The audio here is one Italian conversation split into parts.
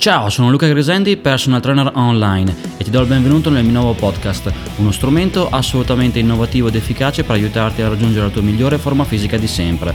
Ciao, sono Luca Grisendi, personal trainer online, e ti do il benvenuto nel mio nuovo podcast, uno strumento assolutamente innovativo ed efficace per aiutarti a raggiungere la tua migliore forma fisica di sempre.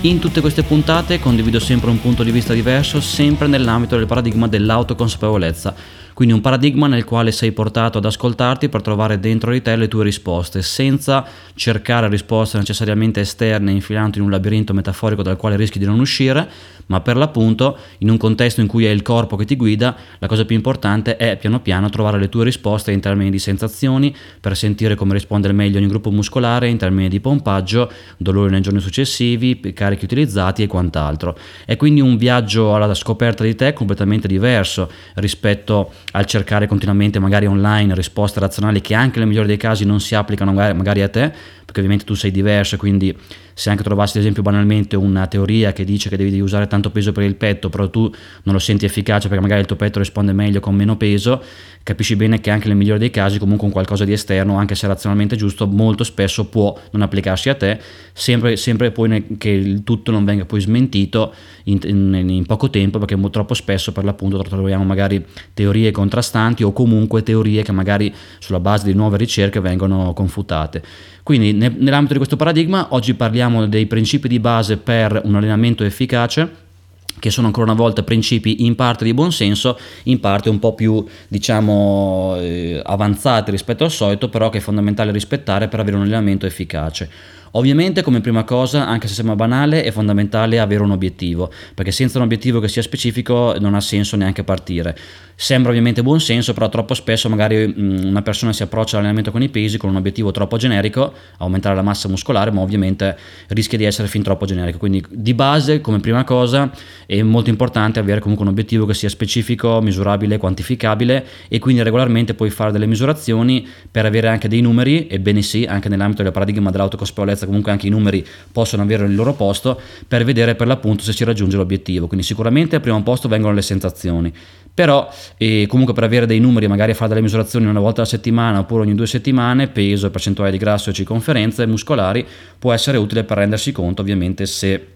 In tutte queste puntate condivido sempre un punto di vista diverso, sempre nell'ambito del paradigma dell'autoconsapevolezza, quindi un paradigma nel quale sei portato ad ascoltarti per trovare dentro di te le tue risposte, senza cercare risposte necessariamente esterne infilando in un labirinto metaforico dal quale rischi di non uscire, ma per l'appunto, in un contesto in cui è il corpo che ti guida, la cosa più importante è piano piano trovare le tue risposte in termini di sensazioni, per sentire come rispondere meglio ogni gruppo muscolare, in termini di pompaggio, dolori nei giorni successivi, carichi utilizzati e quant'altro. È quindi un viaggio alla scoperta di te completamente diverso rispetto al cercare continuamente magari online risposte razionali che anche nel migliore dei casi non si applicano magari a te, perché ovviamente tu sei diverso, quindi se anche trovassi ad esempio banalmente una teoria che dice che devi usare tanto peso per il petto, però tu non lo senti efficace perché magari il tuo petto risponde meglio con meno peso, capisci bene che anche nel migliore dei casi comunque un qualcosa di esterno, anche se razionalmente giusto, molto spesso può non applicarsi a te, sempre poi che il tutto non venga poi smentito in poco tempo, perché troppo spesso per l'appunto troviamo magari teorie contrastanti o comunque teorie che magari sulla base di nuove ricerche vengono confutate. Quindi nell'ambito di questo paradigma oggi parliamo dei principi di base per un allenamento efficace, che sono ancora una volta principi in parte di buonsenso, in parte un po' più diciamo avanzati rispetto al solito, però che è fondamentale rispettare per avere un allenamento efficace. Ovviamente come prima cosa, anche se sembra banale, è fondamentale avere un obiettivo, perché senza un obiettivo che sia specifico non ha senso neanche partire. Sembra ovviamente buon senso, però troppo spesso magari una persona si approccia all'allenamento con i pesi con un obiettivo troppo generico, aumentare la massa muscolare, ma ovviamente rischia di essere fin troppo generico. Quindi di base come prima cosa è molto importante avere comunque un obiettivo che sia specifico, misurabile, quantificabile, e quindi regolarmente puoi fare delle misurazioni per avere anche dei numeri. Ebbene sì, anche nell'ambito del paradigma dell'autoconsapevolezza comunque anche i numeri possono avere il loro posto per vedere per l'appunto se si raggiunge l'obiettivo. Quindi sicuramente al primo posto vengono le sensazioni, però comunque per avere dei numeri magari fare delle misurazioni una volta alla settimana oppure ogni 2 settimane, peso, percentuale di grasso e circonferenze muscolari, può essere utile per rendersi conto ovviamente se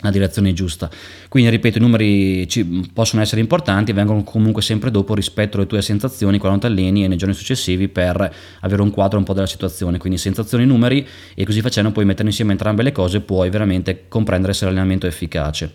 la direzione è giusta. Quindi ripeto, i numeri possono essere importanti e vengono comunque sempre dopo rispetto alle tue sensazioni quando ti alleni e nei giorni successivi, per avere un quadro un po' della situazione. Quindi sensazioni, numeri, e così facendo puoi mettere insieme entrambe le cose, puoi veramente comprendere se l'allenamento è efficace.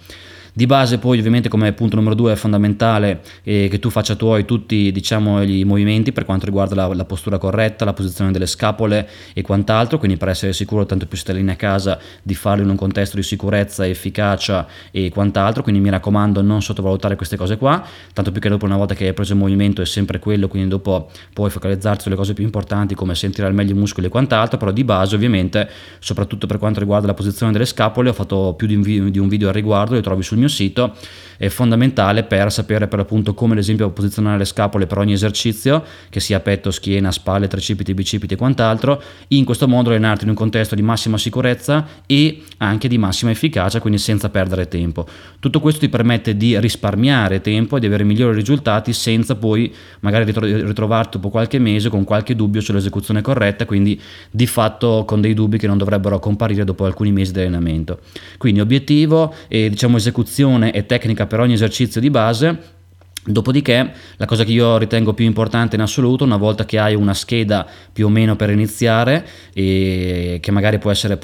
Di base poi ovviamente come punto numero 2 è fondamentale che tu faccia tuoi tutti diciamo i movimenti per quanto riguarda la postura corretta, la posizione delle scapole e quant'altro, quindi per essere sicuro, tanto più siete lì a casa, di farlo in un contesto di sicurezza, efficacia e quant'altro. Quindi mi raccomando, non sottovalutare queste cose qua, tanto più che dopo una volta che hai preso il movimento è sempre quello, quindi dopo puoi focalizzarti sulle cose più importanti come sentire al meglio i muscoli e quant'altro. Però di base ovviamente, soprattutto per quanto riguarda la posizione delle scapole, ho fatto più di un video al riguardo, li trovi sul mio sito, è fondamentale per sapere per l'appunto come ad esempio posizionare le scapole per ogni esercizio, che sia petto, schiena, spalle, tricipiti, bicipiti e quant'altro. In questo modo allenarti in un contesto di massima sicurezza e anche di massima efficacia, quindi senza perdere tempo. Tutto questo ti permette di risparmiare tempo e di avere migliori risultati senza poi magari ritrovarti dopo qualche mese con qualche dubbio sull'esecuzione corretta, quindi di fatto con dei dubbi che non dovrebbero comparire dopo alcuni mesi di allenamento. Quindi obiettivo e diciamo esecuzione e tecnica per ogni esercizio di base. Dopodiché la cosa che io ritengo più importante in assoluto, una volta che hai una scheda più o meno per iniziare, e che magari può essere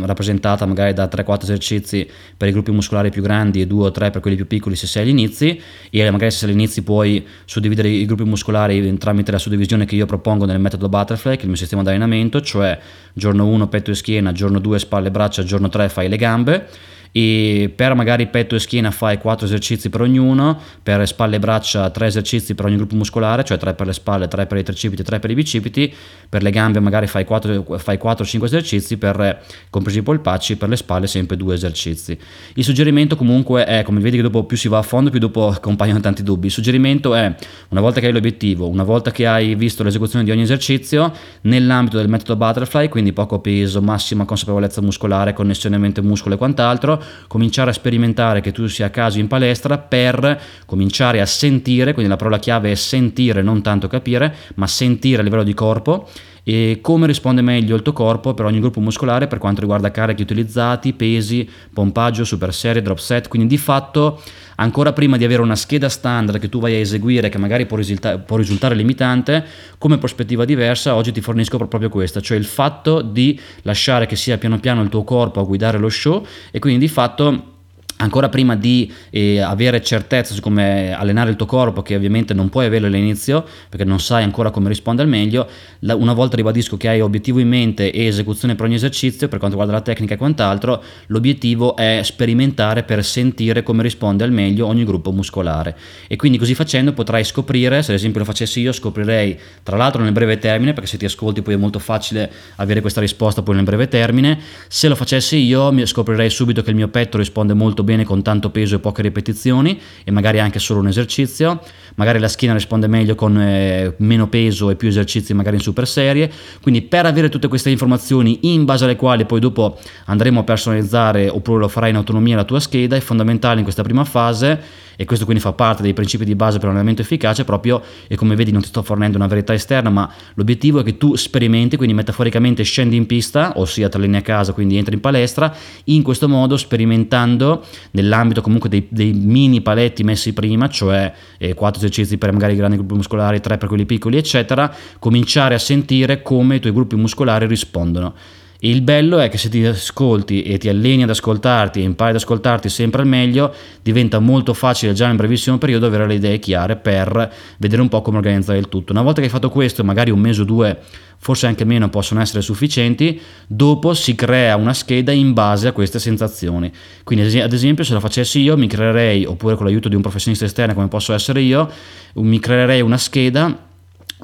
rappresentata magari da 3-4 esercizi per i gruppi muscolari più grandi e 2 o 3 per quelli più piccoli se sei agli inizi, e magari se agli inizi puoi suddividere i gruppi muscolari tramite la suddivisione che io propongo nel metodo Butterfly, che è il mio sistema di allenamento, cioè giorno 1 petto e schiena, giorno 2 spalle e braccia, giorno 3 fai le gambe, e per magari petto e schiena fai 4 esercizi per ognuno, per spalle e braccia 3 esercizi per ogni gruppo muscolare, cioè 3 per le spalle, 3 per i tricipiti, 3 per i bicipiti, per le gambe magari fai 4-5 esercizi, per compresi i polpacci, per le spalle sempre 2 esercizi. Il suggerimento comunque è, come vedi che dopo più si va a fondo più dopo compaiono tanti dubbi, il suggerimento è, una volta che hai l'obiettivo, una volta che hai visto l'esecuzione di ogni esercizio, nell'ambito del metodo Butterfly, quindi poco peso, massima consapevolezza muscolare, connessione mente-muscolo e quant'altro, cominciare a sperimentare, che tu sia a caso in palestra, per cominciare a sentire, quindi la parola chiave è sentire, non tanto capire, ma sentire a livello di corpo, E come risponde meglio il tuo corpo per ogni gruppo muscolare per quanto riguarda carichi utilizzati, pesi, pompaggio, super serie, drop set. Quindi di fatto ancora prima di avere una scheda standard che tu vai a eseguire, che magari può risultare limitante, come prospettiva diversa oggi ti fornisco proprio questa, cioè il fatto di lasciare che sia piano piano il tuo corpo a guidare lo show, e quindi di fatto ancora prima di avere certezza su come allenare il tuo corpo, che ovviamente non puoi avere all'inizio perché non sai ancora come rispondere al meglio, una volta ribadisco che hai obiettivo in mente e esecuzione per ogni esercizio, per quanto riguarda la tecnica e quant'altro, l'obiettivo è sperimentare per sentire come risponde al meglio ogni gruppo muscolare. E quindi così facendo potrai scoprire, se ad esempio lo facessi io, scoprirei tra l'altro nel breve termine, perché se ti ascolti poi è molto facile avere questa risposta poi nel breve termine, se lo facessi io scoprirei subito che il mio petto risponde molto bene con tanto peso e poche ripetizioni e magari anche solo un esercizio, magari la schiena risponde meglio con meno peso e più esercizi magari in super serie. Quindi per avere tutte queste informazioni in base alle quali poi dopo andremo a personalizzare oppure lo farai in autonomia la tua scheda, è fondamentale in questa prima fase, e questo quindi fa parte dei principi di base per un allenamento efficace proprio, e come vedi non ti sto fornendo una verità esterna, ma l'obiettivo è che tu sperimenti, quindi metaforicamente scendi in pista, ossia ti alleni a casa, quindi entri in palestra, in questo modo sperimentando nell'ambito comunque dei mini paletti messi prima, cioè 4 esercizi per magari i grandi gruppi muscolari, 3 per quelli piccoli eccetera, cominciare a sentire come i tuoi gruppi muscolari rispondono. E il bello è che se ti ascolti e ti alleni ad ascoltarti e impari ad ascoltarti sempre al meglio, diventa molto facile già in brevissimo periodo avere le idee chiare per vedere un po' come organizzare il tutto. Una volta che hai fatto questo, magari un mese o due, forse anche meno, possono essere sufficienti, dopo si crea una scheda in base a queste sensazioni. Quindi ad esempio se la facessi io mi creerei, oppure con l'aiuto di un professionista esterno come posso essere io, mi creerei una scheda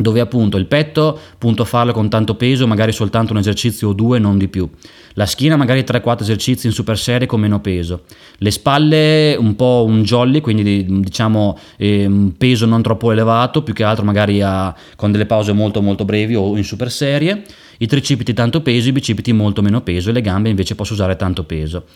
dove appunto il petto, punto a farlo con tanto peso, magari soltanto un esercizio o due, non di più. La schiena magari 3-4 esercizi in super serie con meno peso. Le spalle un po' un jolly, quindi diciamo un peso non troppo elevato, più che altro magari con delle pause molto molto brevi o in super serie. I tricipiti tanto peso, i bicipiti molto meno peso, e le gambe invece posso usare tanto peso.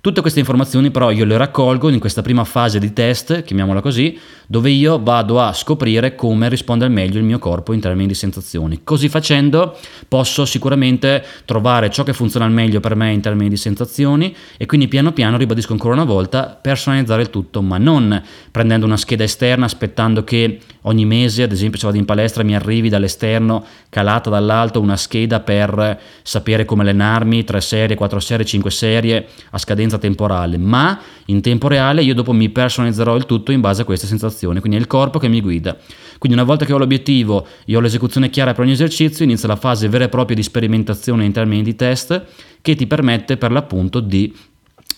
Tutte queste informazioni però io le raccolgo in questa prima fase di test, chiamiamola così, dove io vado a scoprire come risponde al meglio il mio corpo in termini di sensazioni. Così facendo posso sicuramente trovare ciò che funziona al meglio per me in termini di sensazioni, e quindi piano piano, ribadisco ancora una volta, personalizzare il tutto, ma non prendendo una scheda esterna aspettando che ogni mese, ad esempio se vado in palestra, mi arrivi dall'esterno calata dall'alto una scheda per sapere come allenarmi, 3 serie, 4 serie, 5 serie a scadenza temporale, ma in tempo reale io dopo mi personalizzerò il tutto in base a queste sensazioni, quindi è il corpo che mi guida. Quindi una volta che ho l'obiettivo, io ho l'esecuzione chiara per ogni esercizio, inizia la fase vera e propria di sperimentazione in termini di test, che ti permette per l'appunto di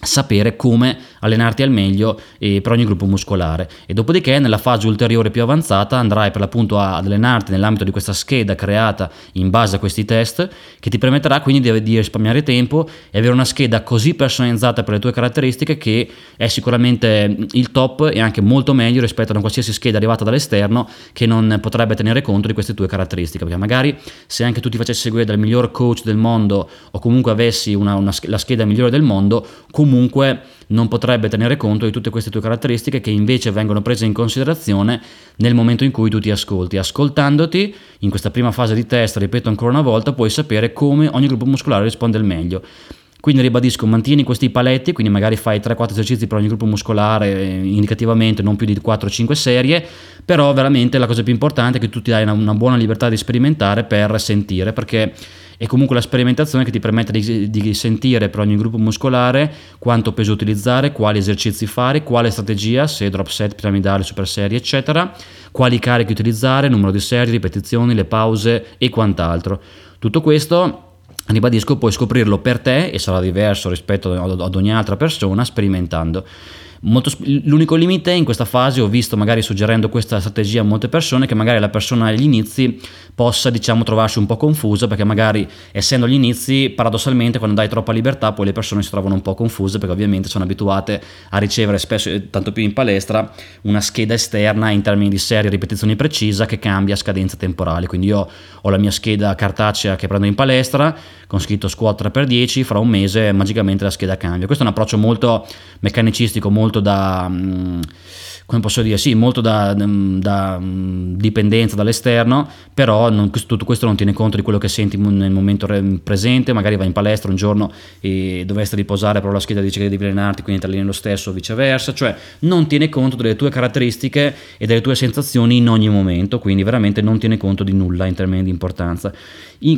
sapere come allenarti al meglio per ogni gruppo muscolare. E dopodiché nella fase ulteriore più avanzata andrai per l'appunto ad allenarti nell'ambito di questa scheda creata in base a questi test, che ti permetterà quindi di risparmiare tempo e avere una scheda così personalizzata per le tue caratteristiche che è sicuramente il top, e anche molto meglio rispetto a una qualsiasi scheda arrivata dall'esterno che non potrebbe tenere conto di queste tue caratteristiche, perché magari se anche tu ti facessi seguire dal miglior coach del mondo o comunque avessi la scheda migliore del mondo, comunque non potrebbe tenere conto di tutte queste tue caratteristiche che invece vengono prese in considerazione nel momento in cui tu ti ascolti. Ascoltandoti in questa prima fase di test, ripeto ancora una volta, puoi sapere come ogni gruppo muscolare risponde al meglio. Quindi ribadisco, mantieni questi paletti, quindi magari fai 3-4 esercizi per ogni gruppo muscolare indicativamente, non più di 4-5 serie, però veramente la cosa più importante è che tu ti dai una buona libertà di sperimentare per sentire, perché è comunque la sperimentazione che ti permette di sentire per ogni gruppo muscolare quanto peso utilizzare, quali esercizi fare, quale strategia, se drop set, piramidale, super serie eccetera, quali carichi utilizzare, numero di serie, ripetizioni, le pause e quant'altro. Tutto questo, ribadisco, puoi scoprirlo per te e sarà diverso rispetto ad ogni altra persona sperimentando. L'unico limite in questa fase, ho visto magari suggerendo questa strategia a molte persone, che magari la persona agli inizi possa diciamo trovarsi un po' confusa, perché magari essendo agli inizi paradossalmente quando dai troppa libertà poi le persone si trovano un po' confuse, perché ovviamente sono abituate a ricevere spesso, tanto più in palestra, una scheda esterna in termini di serie, ripetizioni precisa che cambia a scadenza temporale. Quindi io ho la mia scheda cartacea che prendo in palestra con scritto squat 3x10, fra un mese magicamente la scheda cambia. Questo è un approccio molto meccanicistico, molto da come posso dire, sì, molto da dipendenza dall'esterno, però tutto questo non tiene conto di quello che senti nel momento presente. Magari vai in palestra un giorno e dovresti riposare, però la scheda dice che devi allenarti, quindi ti alleni lo stesso, o viceversa. Cioè non tiene conto delle tue caratteristiche e delle tue sensazioni in ogni momento, quindi veramente non tiene conto di nulla in termini di importanza.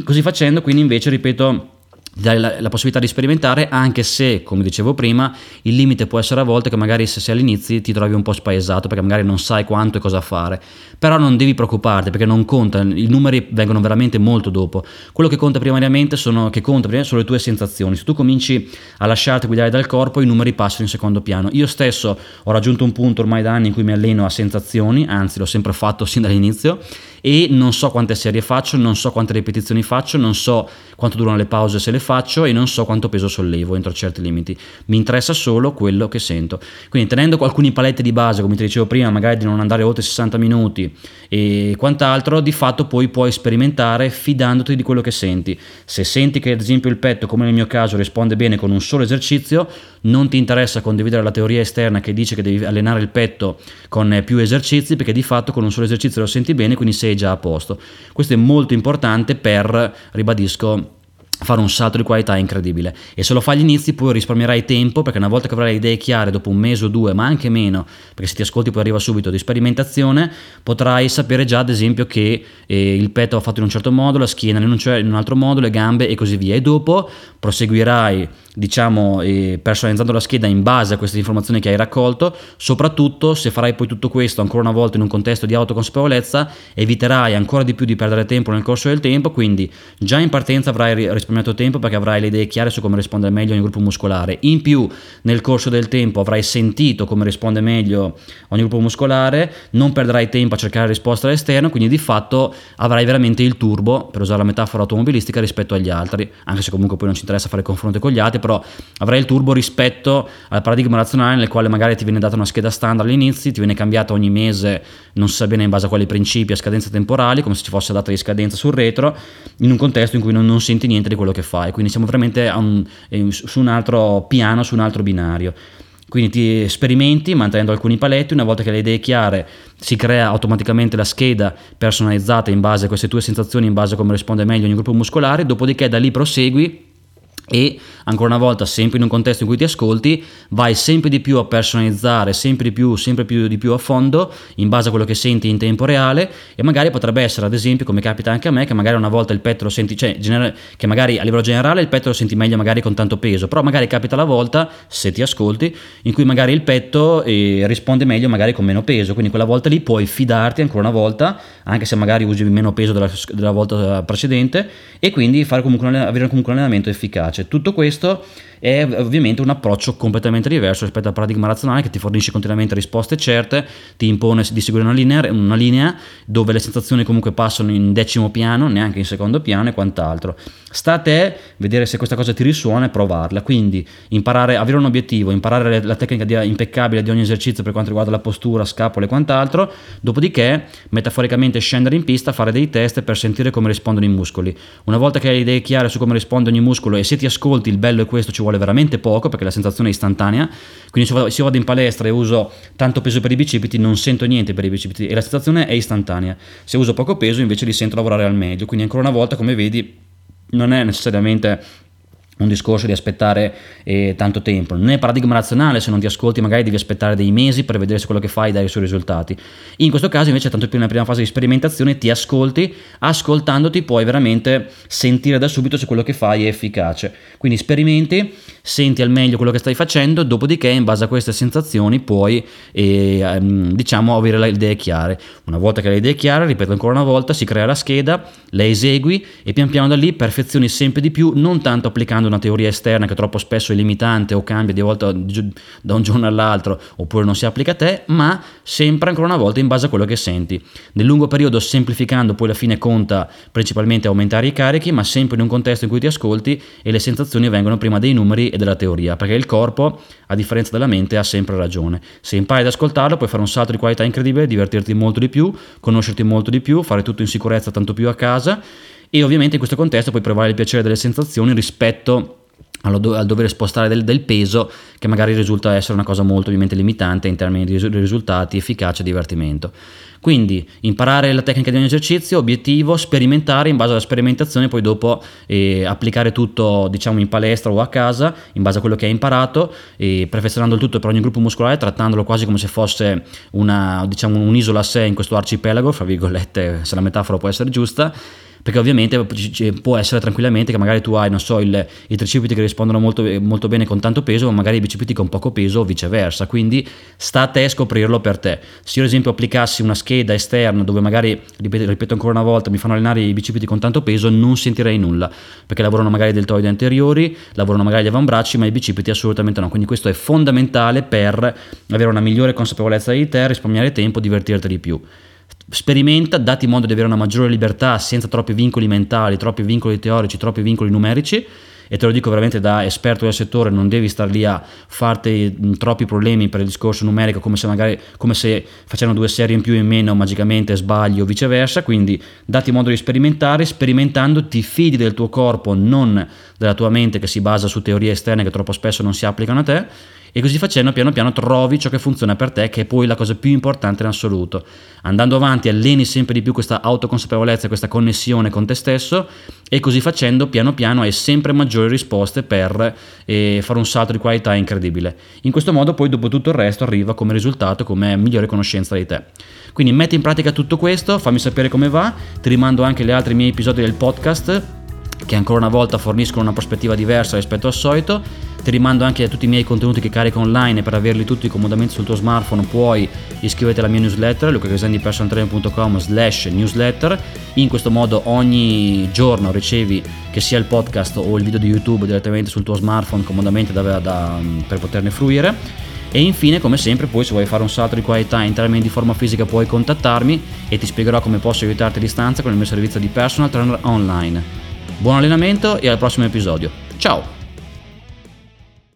Così facendo, quindi, invece, ripeto, dai la possibilità di sperimentare, anche se, come dicevo prima, il limite può essere a volte che magari se sei all'inizio ti trovi un po' spaesato perché magari non sai quanto e cosa fare, però non devi preoccuparti perché non conta, i numeri vengono veramente molto dopo. Quello che conta primariamente sono le tue sensazioni. Se tu cominci a lasciarti guidare dal corpo, i numeri passano in secondo piano. Io stesso ho raggiunto un punto ormai da anni in cui mi alleno a sensazioni, anzi l'ho sempre fatto sin dall'inizio, e non so quante serie faccio, non so quante ripetizioni faccio, non so quanto durano le pause se le faccio e non so quanto peso sollevo entro certi limiti. Mi interessa solo quello che sento. Quindi, tenendo alcuni paletti di base, come ti dicevo prima, magari di non andare oltre 60 minuti e quant'altro, di fatto poi puoi sperimentare fidandoti di quello che senti. Se senti che ad esempio il petto, come nel mio caso, risponde bene con un solo esercizio, non ti interessa condividere la teoria esterna che dice che devi allenare il petto con più esercizi, perché di fatto con un solo esercizio lo senti bene, quindi sei già a posto. Questo è molto importante per, ribadisco, fare un salto di qualità incredibile, e se lo fai agli inizi poi risparmierai tempo, perché una volta che avrai idee chiare, dopo un mese o due, ma anche meno, perché se ti ascolti poi arriva subito di sperimentazione, potrai sapere già ad esempio che il petto va fatto in un certo modo, la schiena in un altro modo, le gambe e così via, e dopo proseguirai, diciamo, personalizzando la scheda in base a queste informazioni che hai raccolto. Soprattutto se farai poi tutto questo ancora una volta in un contesto di autoconsapevolezza, eviterai ancora di più di perdere tempo nel corso del tempo, quindi già in partenza avrai risparmiato tempo perché avrai le idee chiare su come rispondere meglio ogni gruppo muscolare. In più, nel corso del tempo avrai sentito come risponde meglio ogni gruppo muscolare, non perderai tempo a cercare risposte all'esterno, quindi di fatto avrai veramente il turbo, per usare la metafora automobilistica, rispetto agli altri, anche se comunque poi non ci interessa fare confronto con gli altri, però avrai il turbo rispetto al paradigma nazionale nel quale magari ti viene data una scheda standard all'inizio, ti viene cambiata ogni mese, non si sa bene in base a quali principi, a scadenze temporali, come se ci fosse data di scadenza sul retro, in un contesto in cui non senti niente di quello che fai. Quindi siamo veramente su un altro piano, su un altro binario. Quindi ti sperimenti mantenendo alcuni paletti, una volta che le idee chiare si crea automaticamente la scheda personalizzata in base a queste tue sensazioni, in base a come risponde meglio ogni gruppo muscolare, dopodiché da lì prosegui e ancora una volta, sempre in un contesto in cui ti ascolti, vai sempre di più a personalizzare sempre più a fondo in base a quello che senti in tempo reale. E magari potrebbe essere, ad esempio, come capita anche a me, che magari una volta il petto lo senti, che magari a livello generale il petto lo senti meglio magari con tanto peso, però magari capita la volta, se ti ascolti, in cui magari il petto risponde meglio magari con meno peso, quindi quella volta lì puoi fidarti ancora una volta, anche se magari usi meno peso della volta precedente, e quindi avere comunque un allenamento efficace. Tutto questo è ovviamente un approccio completamente diverso rispetto al paradigma razionale, che ti fornisce continuamente risposte certe, ti impone di seguire una linea dove le sensazioni comunque passano in decimo piano, neanche in secondo piano e quant'altro. Sta a te vedere se questa cosa ti risuona e provarla. Quindi imparare, avere un obiettivo, imparare la tecnica impeccabile di ogni esercizio per quanto riguarda la postura, scapole e quant'altro, dopodiché metaforicamente scendere in pista, fare dei test per sentire come rispondono i muscoli. Una volta che hai idee chiare su come risponde ogni muscolo, e se ti ascolti, il bello è questo, ci vuole veramente poco, perché la sensazione è istantanea. Quindi se vado in palestra e uso tanto peso per i bicipiti, non sento niente per i bicipiti e la sensazione è istantanea. Se uso poco peso, invece, li sento lavorare al meglio. Quindi ancora una volta, come vedi, non è necessariamente un discorso di aspettare tanto tempo. Nel paradigma razionale, se non ti ascolti, magari devi aspettare dei mesi per vedere se quello che fai dà i suoi risultati. In questo caso invece, tanto più nella prima fase di sperimentazione, ti ascolti, ascoltandoti puoi veramente sentire da subito se quello che fai è efficace. Quindi sperimenti, senti al meglio quello che stai facendo, dopodiché in base a queste sensazioni puoi diciamo avere le idee chiare. Una volta che hai le idee chiare, ripeto ancora una volta, si crea la scheda, la esegui e pian piano da lì perfezioni sempre di più, non tanto applicando una teoria esterna che troppo spesso è limitante o cambia di volta da un giorno all'altro, oppure non si applica a te, ma sempre ancora una volta in base a quello che senti. Nel lungo periodo, semplificando, poi alla fine conta principalmente aumentare i carichi, ma sempre in un contesto in cui ti ascolti e le sensazioni vengono prima dei numeri e della teoria, perché il corpo, a differenza della mente, ha sempre ragione. Se impari ad ascoltarlo, puoi fare un salto di qualità incredibile, divertirti molto di più, conoscerti molto di più, fare tutto in sicurezza, tanto più a casa. E ovviamente in questo contesto puoi provare il piacere delle sensazioni rispetto al dover spostare del peso, che magari risulta essere una cosa molto ovviamente limitante in termini di risultati, efficacia e divertimento. Quindi imparare la tecnica di un esercizio, obiettivo, sperimentare, in base alla sperimentazione poi dopo applicare tutto, diciamo, in palestra o a casa in base a quello che hai imparato, perfezionando il tutto per ogni gruppo muscolare, trattandolo quasi come se fosse una, diciamo, un'isola a sé in questo arcipelago, fra virgolette, se la metafora può essere giusta. Perché ovviamente può essere tranquillamente che magari tu hai, non so, i tricipiti che rispondono molto, molto bene con tanto peso, ma magari i bicipiti con poco peso o viceversa. Quindi sta a te scoprirlo per te. Se io ad esempio applicassi una scheda esterna dove magari, ripeto ancora una volta, mi fanno allenare i bicipiti con tanto peso, non sentirei nulla, perché lavorano magari i deltoidi anteriori, lavorano magari gli avambracci, ma i bicipiti assolutamente no. Quindi questo è fondamentale per avere una migliore consapevolezza di te, risparmiare tempo, divertirti di più. Sperimenta, dati modo di avere una maggiore libertà senza troppi vincoli mentali, troppi vincoli teorici, troppi vincoli numerici, e te lo dico veramente da esperto del settore, non devi star lì a farti troppi problemi per il discorso numerico, come se facevano due serie in più e in meno magicamente sbagli o viceversa. Quindi dati modo di sperimentare, sperimentando ti fidi del tuo corpo, non della tua mente che si basa su teorie esterne che troppo spesso non si applicano a te. E così facendo, piano piano trovi ciò che funziona per te, che è poi la cosa più importante in assoluto. Andando avanti, alleni sempre di più questa autoconsapevolezza, questa connessione con te stesso, e così facendo, piano piano hai sempre maggiori risposte per fare un salto di qualità incredibile. In questo modo poi dopo tutto il resto arriva come risultato, come migliore conoscenza di te. Quindi metti in pratica tutto questo, fammi sapere come va, ti rimando anche gli altri miei episodi del podcast, che ancora una volta forniscono una prospettiva diversa rispetto al solito. Ti rimando anche a tutti i miei contenuti che carico online, e per averli tutti comodamente sul tuo smartphone puoi iscriverti alla mia newsletter lucagrisendipersonaltrainer.com/newsletter. In questo modo ogni giorno ricevi, che sia il podcast o il video di YouTube, direttamente sul tuo smartphone comodamente per poterne fruire. E infine, come sempre, poi se vuoi fare un salto di qualità in termini di forma fisica puoi contattarmi e ti spiegherò come posso aiutarti a distanza con il mio servizio di personal trainer online. Buon allenamento e al prossimo episodio. Ciao!